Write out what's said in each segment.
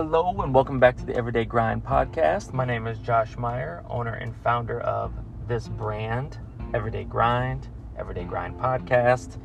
Hello and welcome back to the Everyday Grind podcast. My name is Josh Meyer, owner and founder of this brand, Everyday Grind podcast.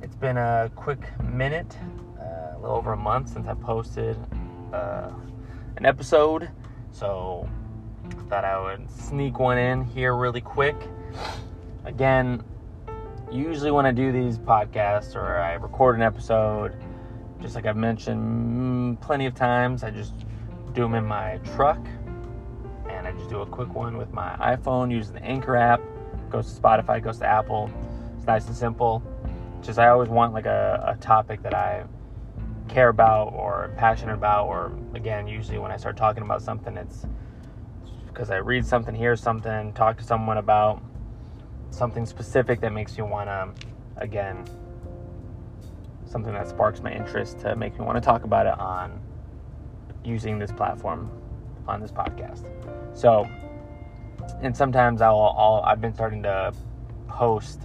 It's been a quick minute, a little over a month since I posted an episode, so I thought I would sneak one in here really quick. Again, usually when I do these podcasts or I record an episode, just like I've mentioned plenty of times, I just do them in my truck, and I just do a quick one with my iPhone using the Anchor app. It goes to Spotify, it goes to Apple. It's nice and simple. It's just I always want like a topic that I care about or am passionate about, or again, usually when I start talking about something, it's because I read something, hear something, talk to someone about something specific that makes me want to, again, something that sparks my interest to make me want to talk about it on using this platform on this podcast. So, and sometimes I've been starting to post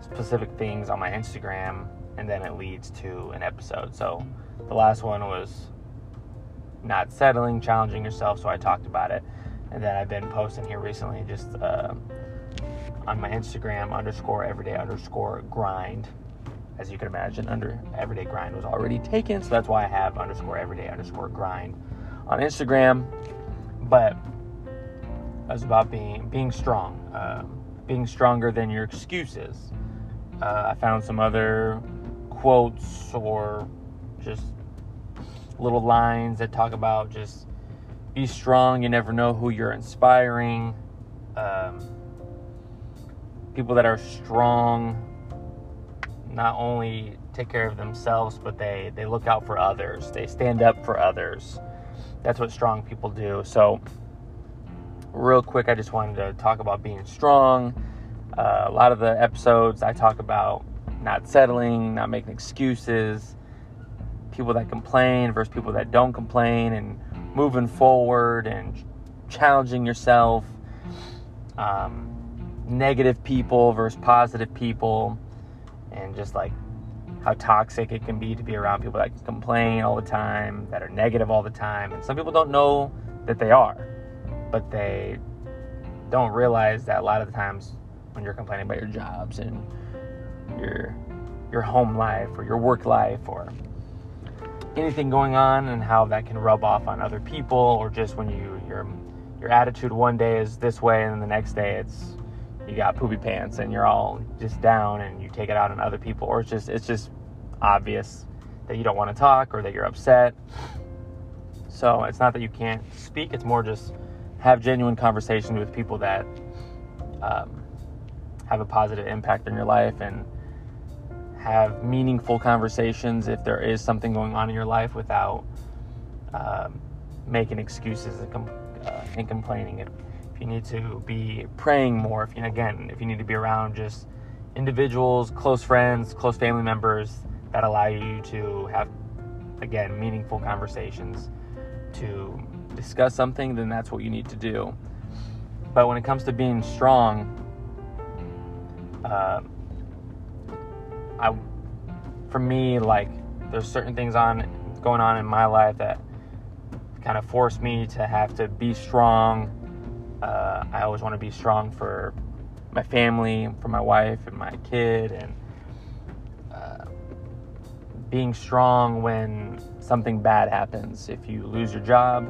specific things on my Instagram, and then it leads to an episode. So the last one was not settling, challenging yourself. So I talked about it, and then I've been posting here recently, just on my Instagram _everyday_grind. As you can imagine, under Everyday Grind was already taken, so that's why I have _everyday_grind on Instagram. But it was about being strong, being stronger than your excuses. I found some other quotes or just little lines that talk about just be strong. You never know who you're inspiring. People that are strong not only take care of themselves, but they look out for others. They stand up for others. That's what strong people do. So real quick, I just wanted to talk about being strong. A lot of the episodes I talk about not settling, not making excuses, people that complain versus people that don't complain, and moving forward and challenging yourself, negative people versus positive people, and just like how toxic it can be to be around people that complain all the time, that are negative all the time. And some people don't know that they are, but they don't realize that a lot of the times when you're complaining about your jobs and your home life or your work life or anything going on, and how that can rub off on other people, or just when your attitude one day is this way and then the next day it's you got poopy pants and you're all just down and you take it out on other people, or it's just obvious that you don't want to talk or that you're upset. So it's not that you can't speak. It's more just have genuine conversations with people that have a positive impact on your life, and have meaningful conversations if there is something going on in your life without making excuses and complaining. If you need to be praying more, if you need to be around just individuals, close friends, close family members that allow you to have, again, meaningful conversations to discuss something, then that's what you need to do. But when it comes to being strong, for me, like, there's certain things going on in my life that kind of force me to have to be strong. I always want to be strong for my family, for my wife and my kid, and being strong when something bad happens, if you lose your job.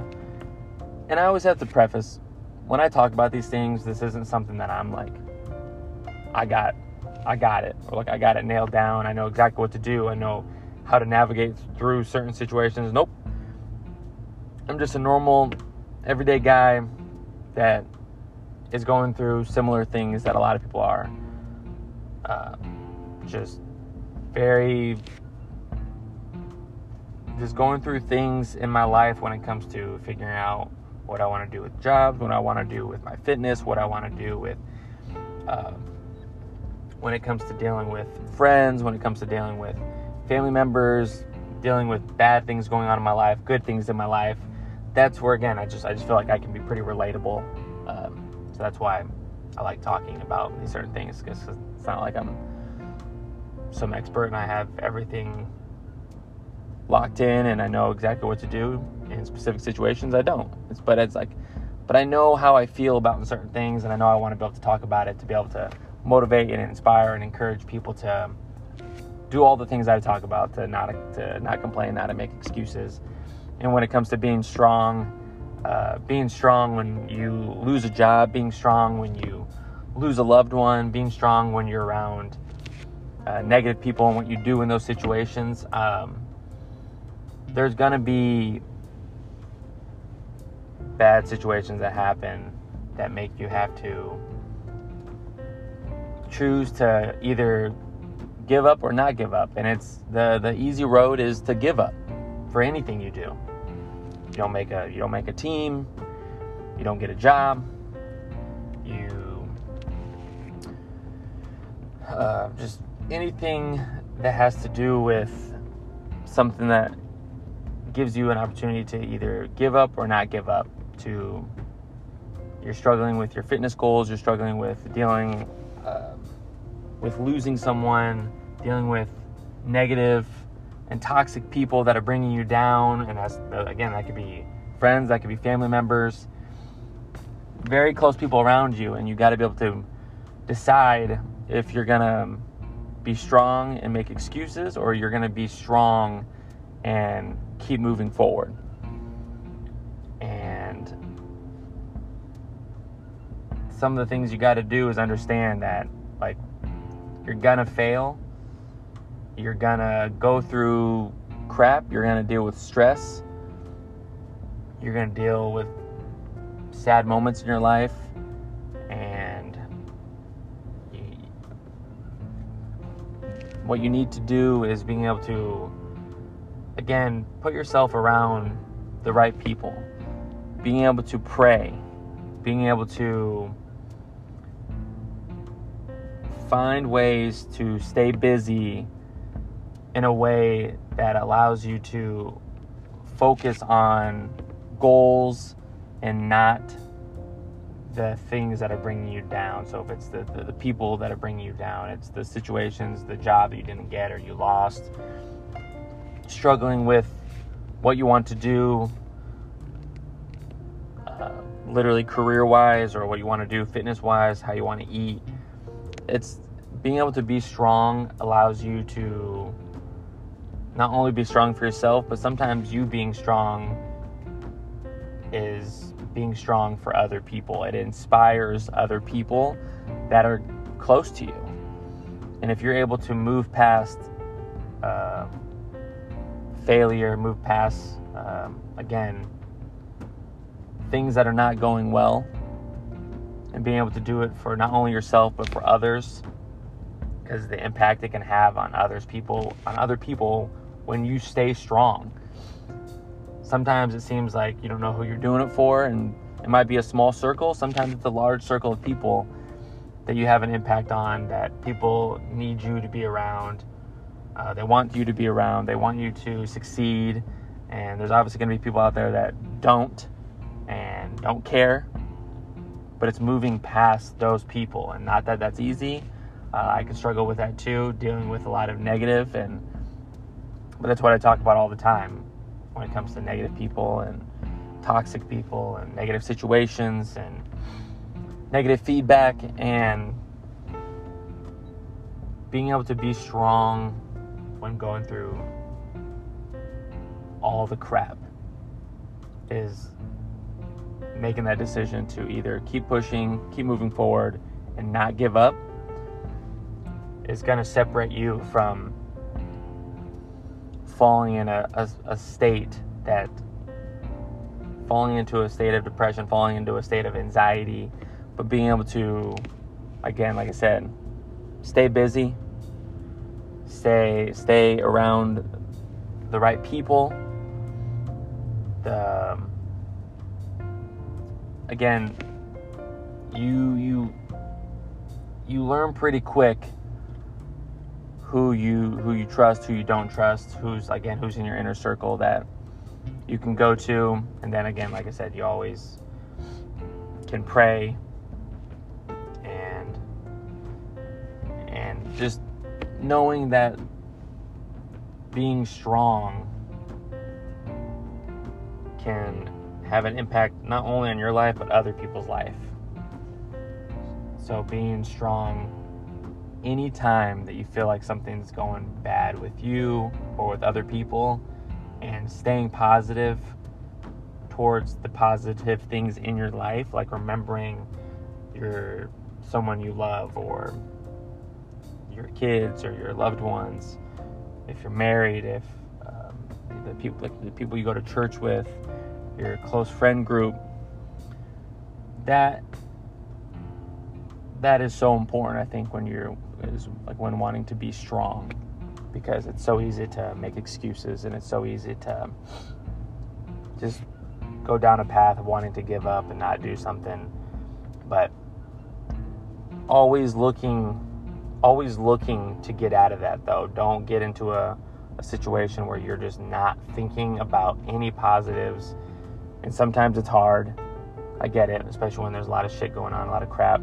And I always have to preface, when I talk about these things, this isn't something that I'm like, I got it, or like I got it nailed down, I know exactly what to do, I know how to navigate through certain situations. Nope. I'm just a normal, everyday guy that is going through similar things that a lot of people are. Just going through things in my life when it comes to figuring out what I want to do with jobs, what I want to do with my fitness, what I want to do with, when it comes to dealing with friends, when it comes to dealing with family members, dealing with bad things going on in my life, good things in my life. That's where, again, I just feel like I can be pretty relatable. So that's why I like talking about these certain things, because it's not like I'm some expert and I have everything locked in and I know exactly what to do in specific situations. I don't. But I know how I feel about certain things, and I know I want to be able to talk about it to be able to motivate and inspire and encourage people to do all the things I talk about, to not complain, not to make excuses. And when it comes to being strong when you lose a job, being strong when you lose a loved one, being strong when you're around negative people and what you do in those situations, there's going to be bad situations that happen that make you have to choose to either give up or not give up. And it's the easy road is to give up for anything you do. You don't make a team, you don't get a job, you just anything that has to do with something that gives you an opportunity to either give up or not give up. To you're struggling with your fitness goals, you're struggling with dealing with losing someone, dealing with negative and toxic people that are bringing you down. And that's, again, that could be friends, that could be family members, very close people around you. And you got to be able to decide if you're going to be strong and make excuses, or you're going to be strong and keep moving forward. And some of the things you got to do is understand that, like, you're going to fail. You're going to go through crap. You're going to deal with stress. You're going to deal with sad moments in your life. And what you need to do is being able to, again, put yourself around the right people. Being able to pray. Being able to find ways to stay busy in a way that allows you to focus on goals and not the things that are bringing you down. So if it's the people that are bringing you down, it's the situations, the job that you didn't get or you lost, struggling with what you want to do, literally career-wise, or what you want to do fitness-wise, how you want to eat. It's being able to be strong allows you to not only be strong for yourself, but sometimes you being strong is being strong for other people. It inspires other people that are close to you. And if you're able to move past failure, move past, again, things that are not going well, and being able to do it for not only yourself, but for others, because the impact it can have on other people when you stay strong. Sometimes it seems like you don't know who you're doing it for, and it might be a small circle. Sometimes it's a large circle of people that you have an impact on, that people need you to be around. They want you to be around. They want you to succeed. And there's obviously going to be people out there that don't care. But it's moving past those people. And not that that's easy. I can struggle with that too, dealing with a lot of negative, but that's what I talk about all the time when it comes to negative people and toxic people and negative situations and negative feedback. And being able to be strong when going through all the crap is making that decision to either keep pushing, keep moving forward, and not give up. Is going to separate you from falling into a state of depression, falling into a state of anxiety. But being able to, again, like I said, stay busy, stay around the right people. Again, you learn pretty quick who you trust, who you don't trust, who's in your inner circle that you can go to. And then again, like I said, you always can pray and just knowing that being strong can have an impact not only on your life, but other people's life. So being strong anytime that you feel like something's going bad with you or with other people, and staying positive towards the positive things in your life, like remembering your someone you love or your kids or your loved ones, if you're married, if the people you go to church with, your close friend group, that is so important, I think, when wanting to be strong, because it's so easy to make excuses, and it's so easy to just go down a path of wanting to give up and not do something. But always looking to get out of that, though. Don't get into a situation where you're just not thinking about any positives. And sometimes it's hard. I get it, especially when there's a lot of shit going on, a lot of crap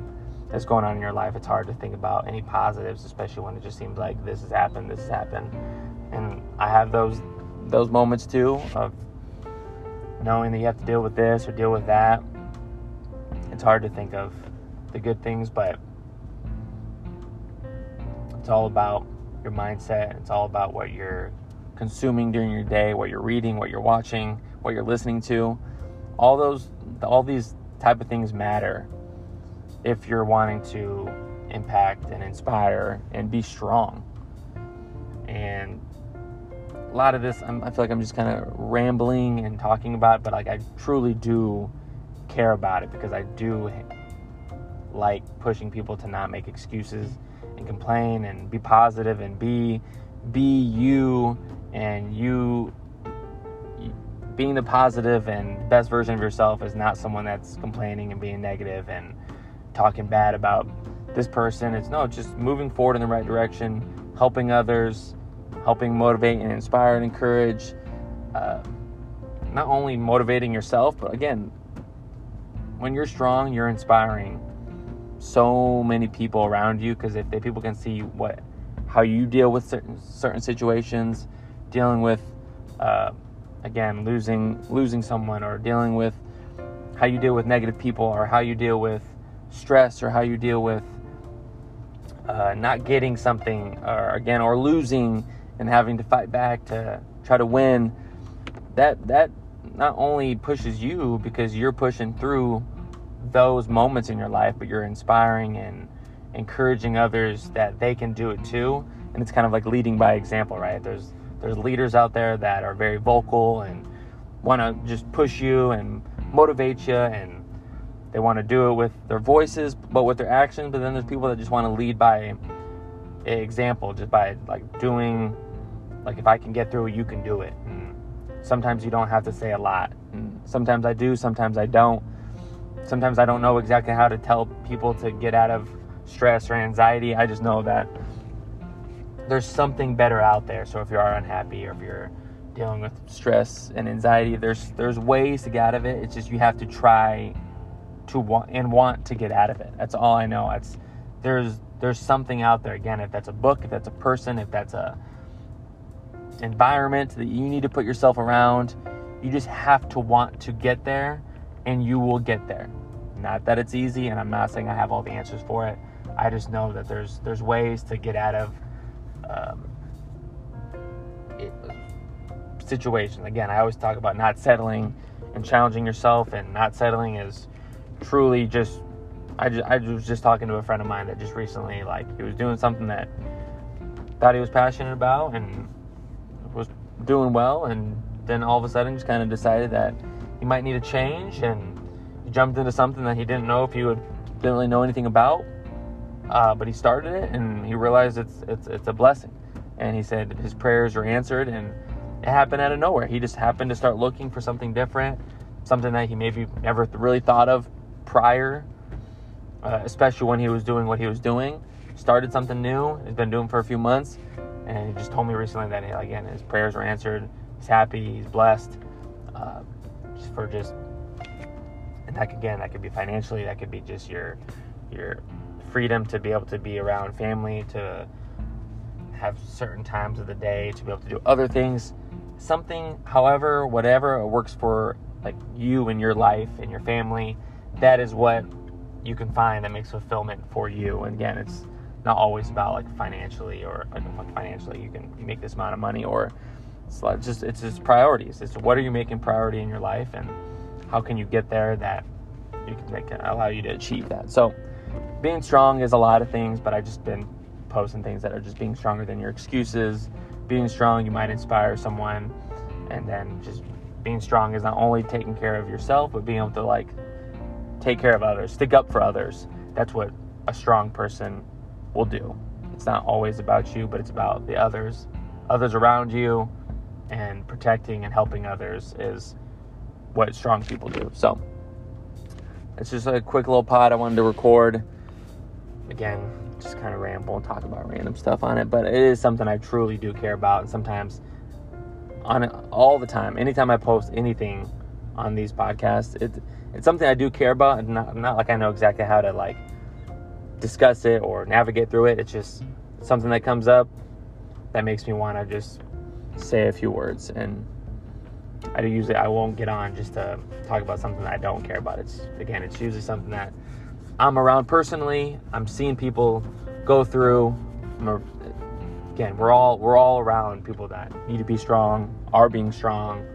that's going on in your life. It's hard to think about any positives, especially when it just seems like this has happened. And I have those moments too, of knowing that you have to deal with this or deal with that. It's hard to think of the good things, but it's all about your mindset. It's all about what you're consuming during your day, what you're reading, what you're watching, what you're listening to. All these type of things matter if you're wanting to impact and inspire and be strong. And a lot of this, I feel like I'm just kind of rambling and talking about it, but like I truly do care about it, because I do like pushing people to not make excuses and complain and be positive and be you, and you being the positive and best version of yourself is not someone that's complaining and being negative and talking bad about this person. It's just moving forward in the right direction, helping others, helping motivate and inspire and encourage, not only motivating yourself, but again, when you're strong, you're inspiring so many people around you, because if people can see how you deal with certain situations, dealing with again losing someone, or dealing with how you deal with negative people, or how you deal with stress, or how you deal with not getting something, or losing and having to fight back to try to win, that not only pushes you because you're pushing through those moments in your life, but you're inspiring and encouraging others that they can do it too. And it's kind of like leading by example, right? There's leaders out there that are very vocal and want to just push you and motivate you, and they want to do it with their voices, but with their actions. But then there's people that just want to lead by example, just by like doing, like, if I can get through it, you can do it. And sometimes you don't have to say a lot. And sometimes I do, sometimes I don't. Sometimes I don't know exactly how to tell people to get out of stress or anxiety. I just know that there's something better out there. So if you are unhappy, or if you're dealing with stress and anxiety, there's ways to get out of it. It's just you have to try to want to get out of it. That's all I know. It's there's something out there. Again, if that's a book, if that's a person, if that's a environment that you need to put yourself around, you just have to want to get there. And you will get there. Not that it's easy, and I'm not saying I have all the answers for it. I just know that there's ways to get out of situations. Again, I always talk about not settling and challenging yourself, and not settling is truly just... I was just talking to a friend of mine that just recently, like, he was doing something that thought he was passionate about and was doing well, and then all of a sudden just kind of decided that he might need a change, and he jumped into something that he didn't really know anything about, but he started it, and he realized it's a blessing. And he said his prayers are answered, and it happened out of nowhere. He just happened to start looking for something different, something that he maybe never really thought of prior, especially when he was doing what he was doing. Started something new, he's been doing for a few months, and he just told me recently that, again, his prayers were answered. He's happy, he's blessed, and that could be financially, that could be just your freedom to be able to be around family, to have certain times of the day, to be able to do other things, whatever works for like you and your life and your family, that is what you can find that makes fulfillment for you. And again, it's not always about like financially you can make this amount of money, or it's just priorities. It's what are you making priority in your life, and how can you get there that you can make allow you to achieve that. So being strong is a lot of things, but I've just been posting things that are just being stronger than your excuses. Being strong, you might inspire someone, and then just being strong is not only taking care of yourself, but being able to like take care of others, stick up for others. That's what a strong person will do. It's not always about you, but it's about the others around you, and protecting and helping others is what strong people do. So it's just a quick little pod I wanted to record. Again, just kind of ramble and talk about random stuff on it, but it is something I truly do care about. And sometimes all the time, anytime I post anything on these podcasts, it's something I do care about, and not like I know exactly how to like discuss it or navigate through it. It's just something that comes up that makes me want to just say a few words, and I won't get on just to talk about something that I don't care about. It's usually something that I'm around personally. I'm seeing people go through. Again, we're all around people that need to be strong, are being strong,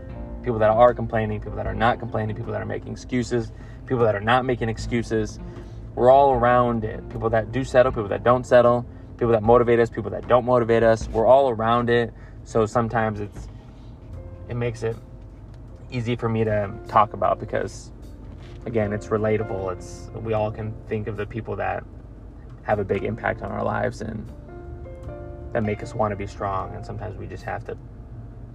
people that are complaining, people that are not complaining, people that are making excuses, people that are not making excuses. We're all around it. People that do settle, people that don't settle, people that motivate us, people that don't motivate us. We're all around it. So sometimes it makes it easy for me to talk about, because again, it's relatable. We all can think of the people that have a big impact on our lives and that make us want to be strong. And sometimes we just have to,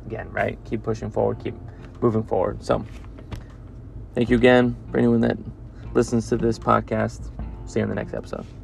again, right? Keep pushing forward, keep moving forward. So thank you again for anyone that listens to this podcast. See you in the next episode.